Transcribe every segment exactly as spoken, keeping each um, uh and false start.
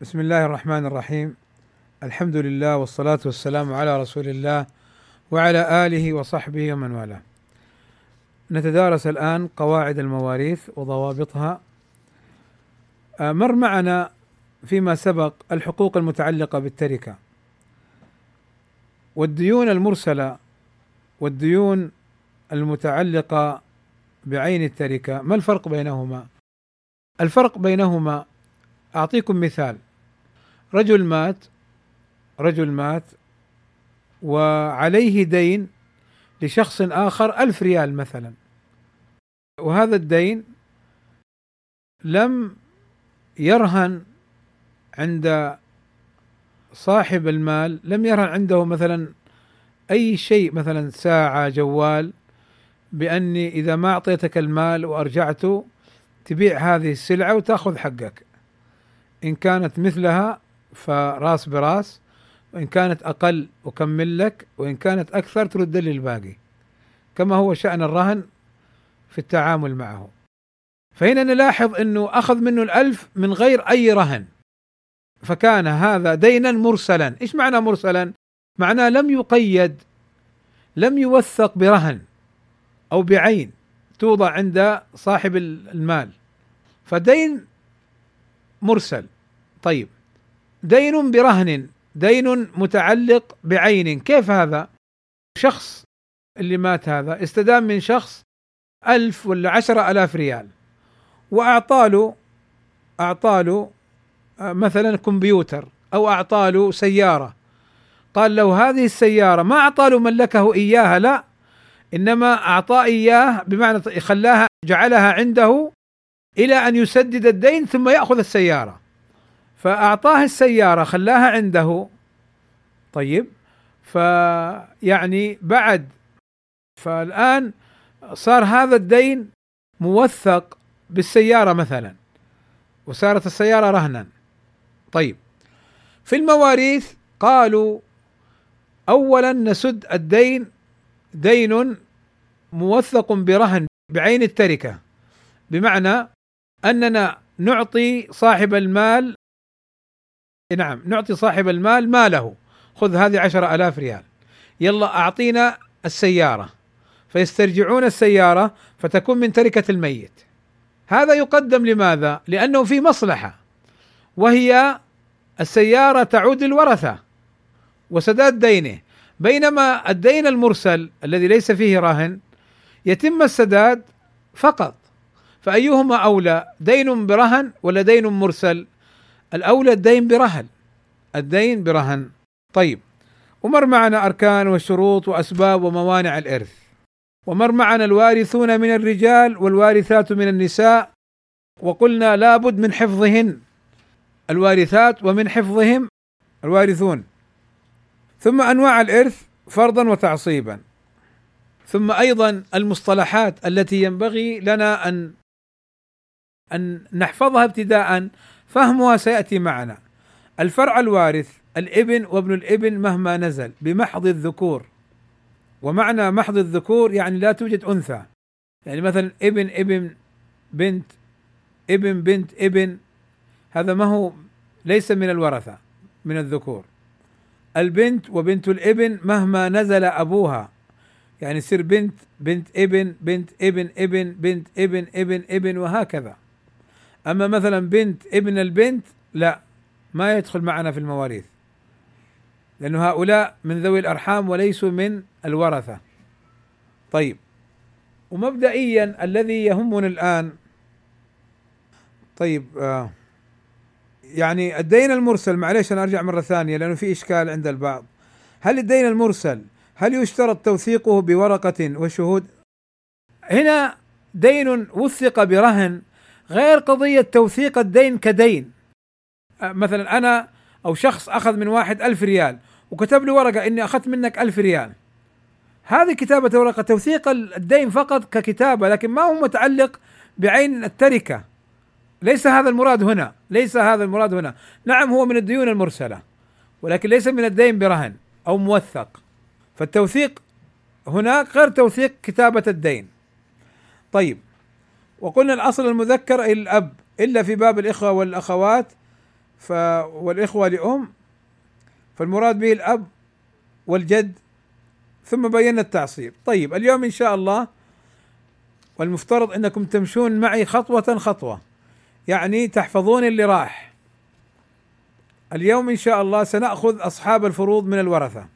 بسم الله الرحمن الرحيم. الحمد لله والصلاة والسلام على رسول الله وعلى آله وصحبه ومن والاه. نتدارس الآن قواعد المواريث وضوابطها. مر معنا فيما سبق الحقوق المتعلقة بالتركة والديون المرسلة والديون المتعلقة بعين التركة. ما الفرق بينهما؟ الفرق بينهما أعطيكم مثال. رجل مات رجل مات وعليه دين لشخص آخر ألف ريال مثلا، وهذا الدين لم يرهن عند صاحب المال، لم يرهن عنده مثلا أي شيء، مثلا ساعة، جوال، بأني إذا ما أعطيتك المال وأرجعته تبيع هذه السلعة وتأخذ حقك، إن كانت مثلها فراس براس، وإن كانت أقل أكمل لك، وإن كانت أكثر ترد لي الباقي، كما هو شأن الرهن في التعامل معه. فهنا نلاحظ أنه أخذ منه الألف من غير أي رهن، فكان هذا دينا مرسلا. إيش معنى مرسلا؟ معناه لم يقيد، لم يوثق برهن أو بعين توضع عند صاحب المال، فدين مرسل. طيب، دين برهن، دين متعلق بعين، كيف هذا؟ شخص اللي مات هذا استدام من شخص ألف ولا عشرة ألاف ريال، وأعطاله أعطاله مثلا كمبيوتر أو أعطاله سيارة، قال له هذه السيارة، ما أعطاله ملكه إياها، لا، إنما أعطاه إياه بمعنى خلاها، جعلها عنده إلى أن يسدد الدين ثم يأخذ السيارة. فأعطاه السيارة، خلاها عنده. طيب، فيعني بعد، فالآن صار هذا الدين موثق بالسيارة مثلا، وصارت السيارة رهنا. طيب، في المواريث قالوا أولا نسد الدين، دين موثق برهن بعين التركة، بمعنى أننا نعطي صاحب المال نعم نعطي صاحب المال ماله، خذ هذه عشرة ألاف ريال، يلا أعطينا السيارة، فيسترجعون السيارة فتكون من تركة الميت. هذا يقدم، لماذا؟ لأنه في مصلحة، وهي السيارة تعود للورثة وسداد دينه، بينما الدين المرسل الذي ليس فيه راهن يتم السداد فقط. فأيهما أولى، دين برهن ولا دين مرسل؟ الأولى الدين برهن الدين برهن طيب، ومر معنا أركان وشروط وأسباب وموانع الإرث، ومر معنا الوارثون من الرجال والوارثات من النساء، وقلنا لابد من حفظهن، الوارثات ومن حفظهم الوارثون. ثم أنواع الإرث فرضا وتعصيبا، ثم أيضا المصطلحات التي ينبغي لنا أن أن نحفظها ابتداءً، فهمها سيأتي معنا. الفرع الوارث الابن وابن الابن مهما نزل بمحض الذكور، ومعنى محض الذكور يعني لا توجد أنثى، يعني مثلا ابن ابن بنت، ابن بنت ابن، هذا ما هو ليس من الورثة من الذكور. البنت وبنت الابن مهما نزل أبوها، يعني سر بنت بنت ابن بنت ابن ابن بنت ابن ابن ابن وهكذا. أما مثلا بنت ابن البنت لا، ما يدخل معنا في المواريث، لأن هؤلاء من ذوي الأرحام وليسوا من الورثة. طيب، ومبدئيا الذي يهمنا الآن، طيب آه يعني الدين المرسل، معليش أنا أرجع مرة ثانية لأنه في إشكال عند البعض. هل الدين المرسل هل يشترط توثيقه بورقة وشهود؟ هنا دين وثق برهن، غير قضية توثيق الدين كدين. مثلا أنا أو شخص أخذ من واحد ألف ريال وكتب له ورقة إني أخذت منك ألف ريال، هذه كتابة ورقة توثيق الدين فقط ككتابة، لكن ما هو متعلق بعين التركة. ليس هذا المراد هنا ليس هذا المراد هنا نعم، هو من الديون المرسلة، ولكن ليس من الدين برهن أو موثق، فالتوثيق هناك غير توثيق كتابة الدين. طيب، وقلنا الأصل المذكر الأب إلا في باب الإخوة والأخوات ف والإخوة لأم، فالمراد به الأب والجد، ثم بينا التعصيب. طيب اليوم إن شاء الله والمفترض أنكم تمشون معي خطوة خطوة، يعني تحفظون اللي راح. اليوم إن شاء الله سنأخذ أصحاب الفروض من الورثة،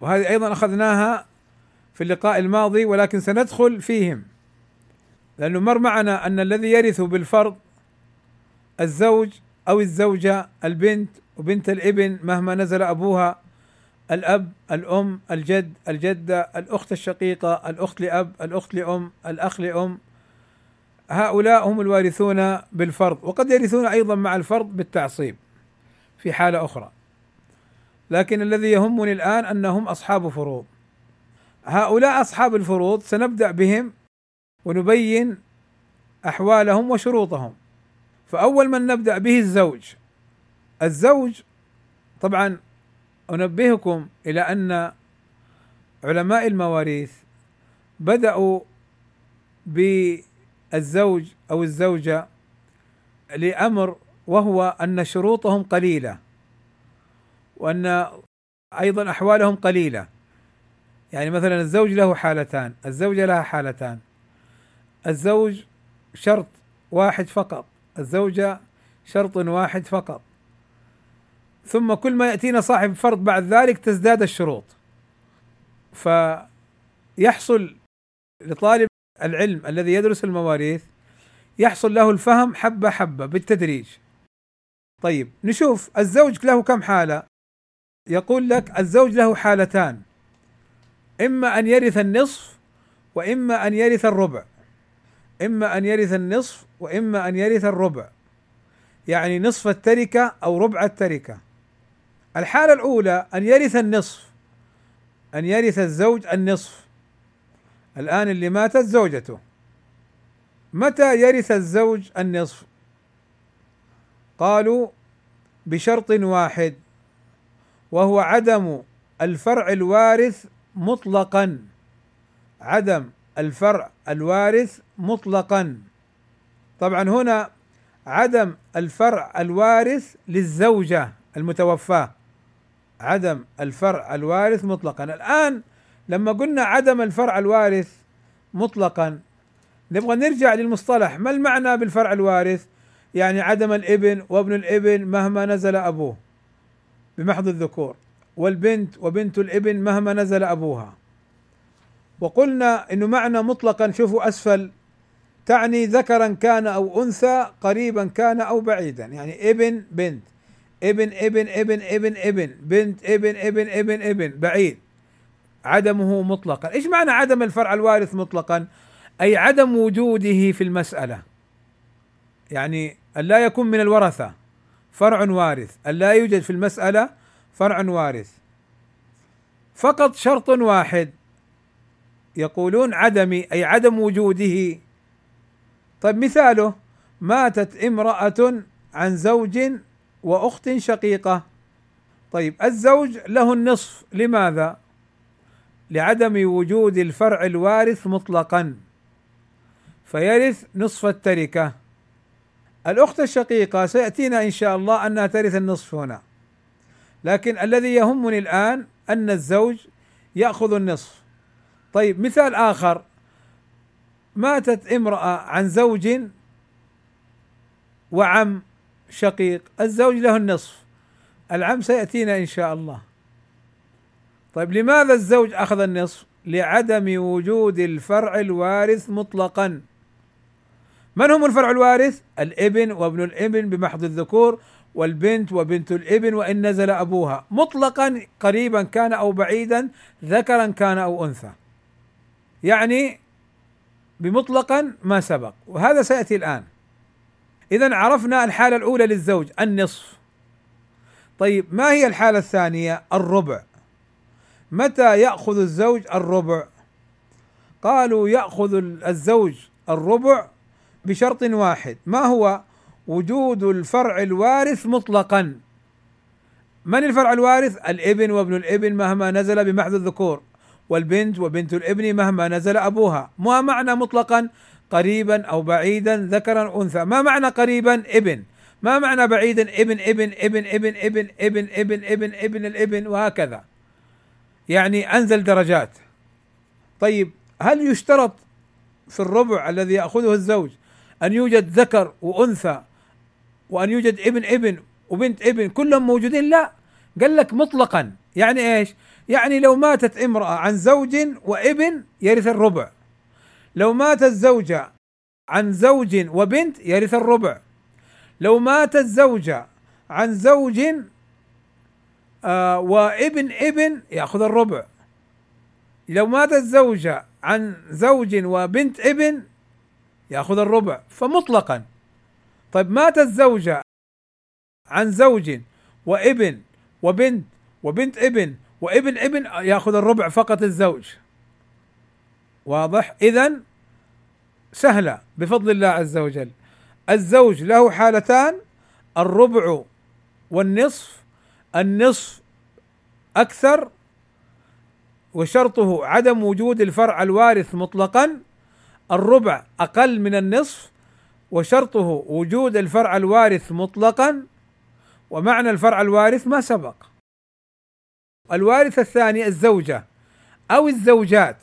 وهذه أيضا أخذناها في اللقاء الماضي، ولكن سندخل فيهم، لأنه مر معنا أن الذي يرث بالفرض الزوج أو الزوجة، البنت وبنت الابن مهما نزل أبوها، الأب، الأم، الجد، الجدة، الأخت الشقيقة، الأخت لأب، الأخت لأم، الأخ لأم، هؤلاء هم الوارثون بالفرض، وقد يرثون أيضا مع الفرض بالتعصيب في حالة أخرى، لكن الذي يهمني الآن أنهم أصحاب فروض. هؤلاء أصحاب الفروض سنبدأ بهم ونبين أحوالهم وشروطهم. فأول من نبدأ به الزوج. الزوج طبعا أنبهكم إلى أن علماء المواريث بدأوا بالزوج أو الزوجة لأمر، وهو أن شروطهم قليلة، وأن أيضا أحوالهم قليلة. يعني مثلا الزوج له حالتان، الزوجة لها حالتان، الزوج شرط واحد فقط، الزوجة شرط واحد فقط، ثم كل ما يأتينا صاحب فرض بعد ذلك تزداد الشروط. فيحصل لطالب العلم الذي يدرس المواريث يحصل له الفهم حبة حبة بالتدريج. طيب نشوف الزوج له كم حالة؟ يقول لك الزوج له حالتان، إما أن يرث النصف وإما أن يرث الربع، إما أن يرث النصف وإما أن يرث الربع، يعني نصف التركة أو ربع التركة. الحالة الأولى أن يرث النصف، أن يرث الزوج النصف، الآن اللي ماتت زوجته. متى يرث الزوج النصف؟ قالوا بشرط واحد، وهو عدم الفرع الوارث مطلقا، عدم الفرع الوارث مطلقا. طبعا هنا عدم الفرع الوارث للزوجة المتوفاة، عدم الفرع الوارث مطلقا. الآن لما قلنا عدم الفرع الوارث مطلقا نبغى نرجع للمصطلح، ما المعنى بالفرع الوارث؟ يعني عدم الابن وابن الابن مهما نزل أبوه بمحض الذكور، والبنت وبنت الابن مهما نزل أبوها. وقلنا إنه معنى مطلقا، شوفوا أسفل، تعني ذكرا كان أو أنثى، قريبا كان أو بعيدا، يعني ابن بنت، ابن ابن ابن ابن ابن بنت، ابن ابن ابن ابن بعيد، عدمه مطلقا. إيش معنى عدم الفرع الوارث مطلقا؟ أي عدم وجوده في المسألة، يعني ألا يكون من الورثة فرع وارث، ألا يوجد في المسألة فرع وارث. فقط شرط واحد، يقولون عدمي أي عدم وجوده. طيب مثاله، ماتت امرأة عن زوج وأخت شقيقة. طيب الزوج له النصف، لماذا؟ لعدم وجود الفرع الوارث مطلقا، فيرث نصف التركة. الأخت الشقيقة سيأتينا إن شاء الله أنها ترث النصف هنا، لكن الذي يهمني الآن أن الزوج يأخذ النصف. طيب مثال آخر، ماتت امرأة عن زوج وعم شقيق، الزوج له النصف، العم سيأتينا إن شاء الله. طيب لماذا الزوج أخذ النصف؟ لعدم وجود الفرع الوارث مطلقا. من هم الفرع الوارث؟ الابن وابن الابن بمحض الذكور، والبنت وبنت الابن وإن نزل أبوها، مطلقا قريبا كان أو بعيدا، ذكرا كان أو أنثى، يعني بمطلقا ما سبق، وهذا سيأتي الآن. إذن عرفنا الحالة الأولى للزوج النصف. طيب ما هي الحالة الثانية؟ الربع. متى يأخذ الزوج الربع؟ قالوا يأخذ الزوج الربع بشرط واحد، ما هو؟ وجود الفرع الوارث مطلقا. من الفرع الوارث؟ الابن وابن الابن مهما نزل بمحض الذكور، والبنت وبنت الابن مهما نزل أبوها. ما معنى مطلقا؟ قريبا أو بعيدا، ذكرا أنثى. ما معنى قريبا؟ ابن، ما معنى بعيدا ابن ابن ابن ابن ابن ابن ابن ابن ابن الابن وهكذا، يعني أنزل درجات. طيب هل يشترط في الربع الذي يأخذه الزوج أن يوجد ذكر وأنثى وأن يوجد ابن ابن وبنت ابن كلهم موجودين؟ لا، قال لك مطلقا. يعني إيش؟ يعني لو ماتت امرأة عن زوج وابن يرث الربع، لو ماتت زوجة عن زوج وبنت يرث الربع، لو ماتت زوجة عن زوج آه وابن ابن يأخذ الربع، لو ماتت زوجة عن زوج وبنت ابن يأخذ الربع، فمطلقا. طيب ماتت زوجة عن زوج وابن وبنت وبنت ابن وابن ابن يأخذ الربع فقط الزوج. واضح؟ إذا سهلة بفضل الله عز وجل. الزوج له حالتان، الربع والنصف. النصف أكثر وشرطه عدم وجود الفرع الوارث مطلقا، الربع أقل من النصف وشرطه وجود الفرع الوارث مطلقا، ومعنى الفرع الوارث ما سبق. الوارث الثاني الزوجة أو الزوجات،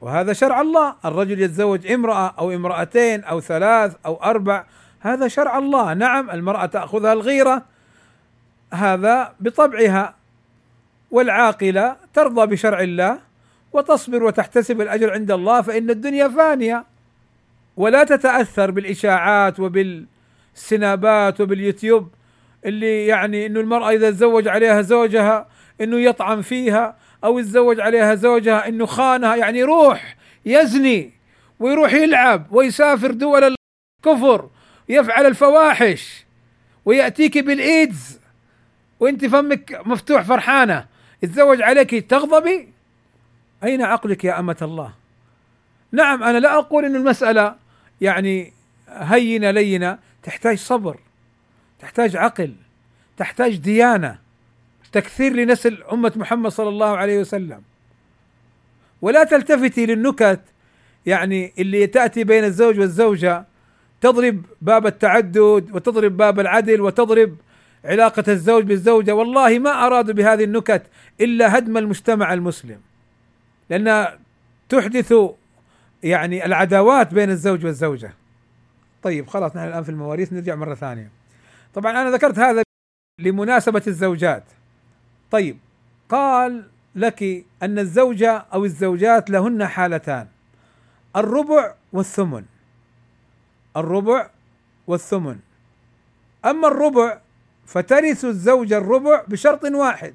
وهذا شرع الله، الرجل يتزوج امرأة أو امرأتين أو ثلاث أو أربع، هذا شرع الله. نعم المرأة تأخذها الغيرة، هذا بطبعها، والعاقلة ترضى بشرع الله وتصبر وتحتسب الأجر عند الله، فإن الدنيا فانية، ولا تتأثر بالإشاعات وبالسنابات وباليوتيوب اللي يعني إنه المرأة إذا تزوج عليها زوجها إنه يطعن فيها، أو يتزوج عليها زوجها إنه خانها، يعني يروح يزني ويروح يلعب ويسافر دول الكفر يفعل الفواحش ويأتيك بالإيدز وإنت فمك مفتوح فرحانة، يتزوج عليك تغضبي؟ أين عقلك يا أمة الله؟ نعم أنا لا أقول إن المسألة يعني هينة لينة، تحتاج صبر، تحتاج عقل، تحتاج ديانة، تكثير لنسل أمة محمد صلى الله عليه وسلم. ولا تلتفتي للنكت يعني اللي تأتي بين الزوج والزوجة، تضرب باب التعدد وتضرب باب العدل وتضرب علاقة الزوج بالزوجة. والله ما أرادوا بهذه النكت إلا هدم المجتمع المسلم، لأنها تحدث يعني العداوات بين الزوج والزوجة. طيب خلاص، نحن الآن في المواريث، نرجع مرة ثانية. طبعا أنا ذكرت هذا لمناسبة الزوجات. طيب قال لك أن الزوجة أو الزوجات لهن حالتان، الربع والثمن، الربع والثمن. أما الربع فترث الزوجة الربع بشرط واحد،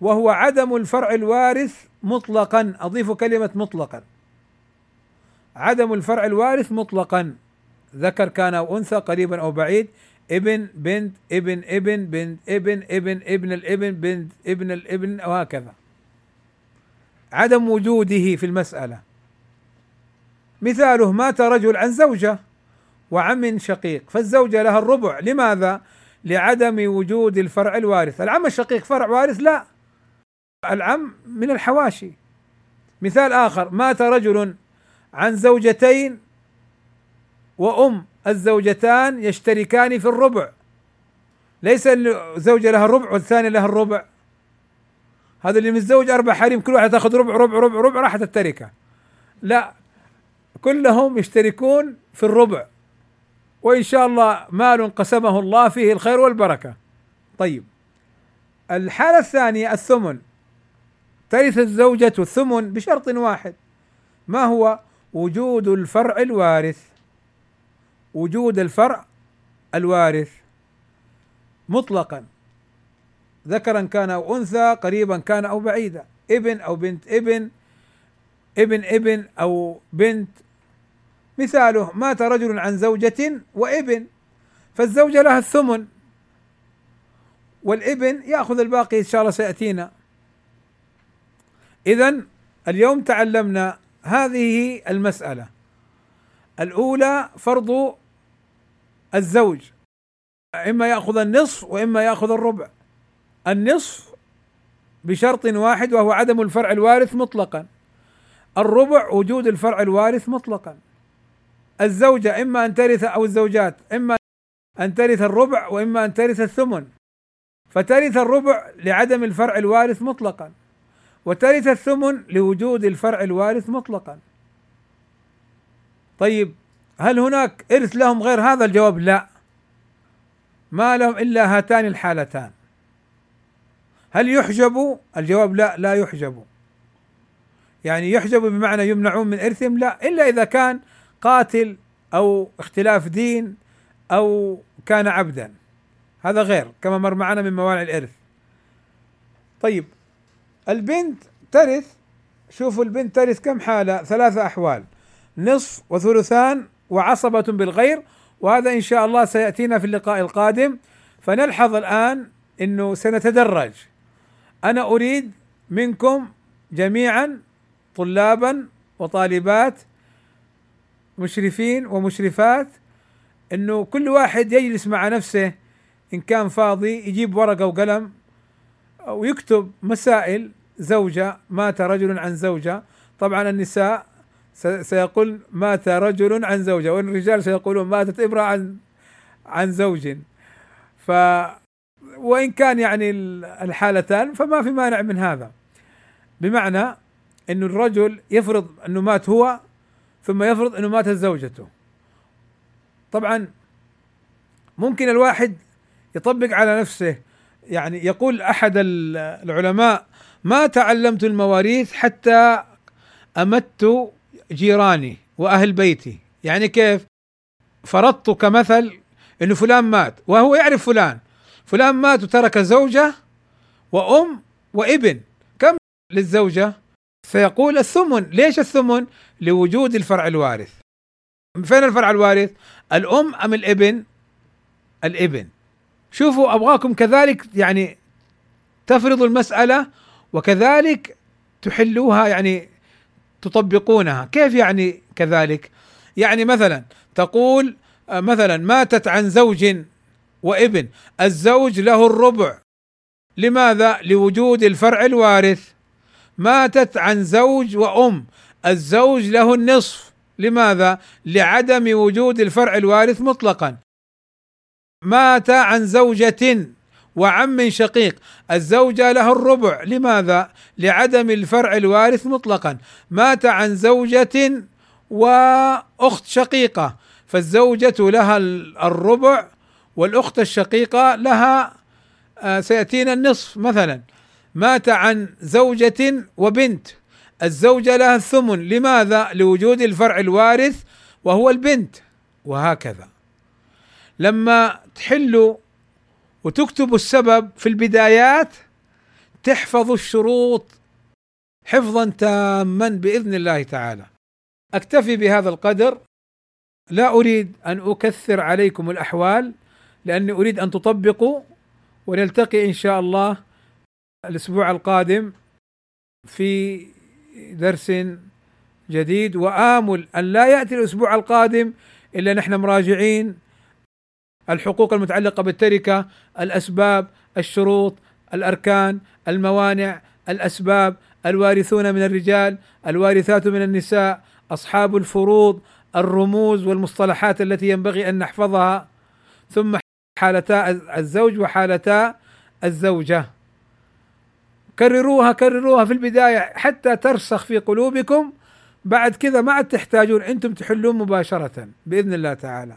وهو عدم الفرع الوارث مطلقا. أضيف كلمة مطلقا، عدم الفرع الوارث مطلقا، ذكر كان أو أنثى، قريبا أو بعيد، ابن بنت ابن ابن بنت ابن ابن ابن الابن بنت ابن الابن وهكذا، عدم وجوده في المسألة. مثاله مات رجل عن زوجة وعم شقيق، فالزوجة لها الربع. لماذا؟ لعدم وجود الفرع الوارث. العم الشقيق فرع وارث؟ لا، العم من الحواشي. مثال آخر، مات رجل عن زوجتين وأم، الزوجتان يشتركان في الربع، ليس الزوجة لها الربع والثانية لها الربع. هذا اللي متزوج أربع حريم كل واحد تأخذ ربع ربع ربع ربع، راحت التركة. لا، كلهم يشتركون في الربع، وإن شاء الله مال قسمه الله فيه الخير والبركة. طيب الحالة الثانية الثمن، ترث الزوجة الثمن بشرط واحد، ما هو؟ وجود الفرع الوارث، وجود الفرع الوارث مطلقا، ذكرا كان أو أنثى، قريبا كان أو بعيدا، ابن أو بنت ابن ابن ابن أو بنت. مثاله مات رجل عن زوجة وابن، فالزوجة لها الثمن والابن يأخذ الباقي، إن شاء الله سيأتينا. إذن اليوم تعلمنا هذه المسألة الأولى، فرض الزوج، إما يأخذ النصف وإما يأخذ الربع. النصف بشرط واحد وهو عدم الفرع الوارث مطلقا، الربع وجود الفرع الوارث مطلقا. الزوجة إما أن ترث أو الزوجات إما أن ترث الربع وإما أن ترث الثمن، فترث الربع لعدم الفرع الوارث مطلقا، وترث الثمن لوجود الفرع الوارث مطلقا. طيب هل هناك إرث لهم غير هذا؟ الجواب لا، ما لهم إلا هاتان الحالتان. هل يحجبوا؟ الجواب لا، لا يحجبوا، يعني يحجبوا بمعنى يمنعون من إرثهم لا، إلا إذا كان قاتل أو اختلاف دين أو كان عبدا، هذا غير كما مر معنا من موانع الإرث. طيب البنت ترث، شوفوا البنت ترث كم حالة؟ ثلاثة أحوال: نصف وثلثان وعصبة بالغير، وهذا إن شاء الله سيأتينا في اللقاء القادم. فنلحظ الآن أنه سنتدرج، أنا أريد منكم جميعا طلابا وطالبات مشرفين ومشرفات أنه كل واحد يجلس مع نفسه إن كان فاضي، يجيب ورقة وقلم ويكتب مسائل زوجة، مات رجل عن زوجة، طبعا النساء سيقول مات رجل عن زوجة، والرجال سيقولون ماتت امرأة عن عن زوج. ف وإن كان يعني الحالتان فما في مانع من هذا، بمعنى أن الرجل يفرض أنه مات هو، ثم يفرض أنه ماتت زوجته. طبعا ممكن الواحد يطبق على نفسه، يعني يقول أحد العلماء: ما تعلمت المواريث حتى أمت جيراني وأهل بيتي. يعني كيف؟ فرضت كمثل أنه فلان مات وهو يعرف فلان، فلان مات وترك زوجة وأم وابن، كم للزوجة؟ سيقول الثمن. ليش الثمن؟ لوجود الفرع الوارث. فين الفرع الوارث؟ الأم أم الابن؟ الابن. شوفوا أبغاكم كذلك يعني تفرضوا المسألة وكذلك تحلوها، يعني تطبقونها. كيف يعني كذلك؟ يعني مثلا تقول مثلا ماتت عن زوج وابن، الزوج له الربع، لماذا؟ لوجود الفرع الوارث. ماتت عن زوج وأم، الزوج له النصف، لماذا؟ لعدم وجود الفرع الوارث مطلقا. مات عن زوجة وعم شقيق، الزوجة له الربع، لماذا؟ لعدم الفرع الوارث مطلقا. مات عن زوجة وأخت شقيقة، فالزوجة لها الربع والأخت الشقيقة لها سيأتينا النصف. مثلا مات عن زوجة وبنت، الزوجة لها الثمن، لماذا؟ لوجود الفرع الوارث وهو البنت. وهكذا لما تحلوا وتكتبوا السبب في البدايات تحفظوا الشروط حفظا تاما بإذن الله تعالى. أكتفي بهذا القدر، لا أريد أن أكثر عليكم الأحوال لأني أريد أن تطبقوا، ونلتقي إن شاء الله الأسبوع القادم في درس جديد، وآمل أن لا يأتي الأسبوع القادم إلا نحن مراجعين الحقوق المتعلقة بالتركة، الأسباب، الشروط، الأركان، الموانع، الأسباب، الوارثون من الرجال، الوارثات من النساء، أصحاب الفروض، الرموز والمصطلحات التي ينبغي أن نحفظها، ثم حالتا الزوج وحالتا الزوجة. كرروها كرروها في البداية حتى ترسخ في قلوبكم، بعد كذا ما عاد تحتاجون، أنتم تحلون مباشرة بإذن الله تعالى.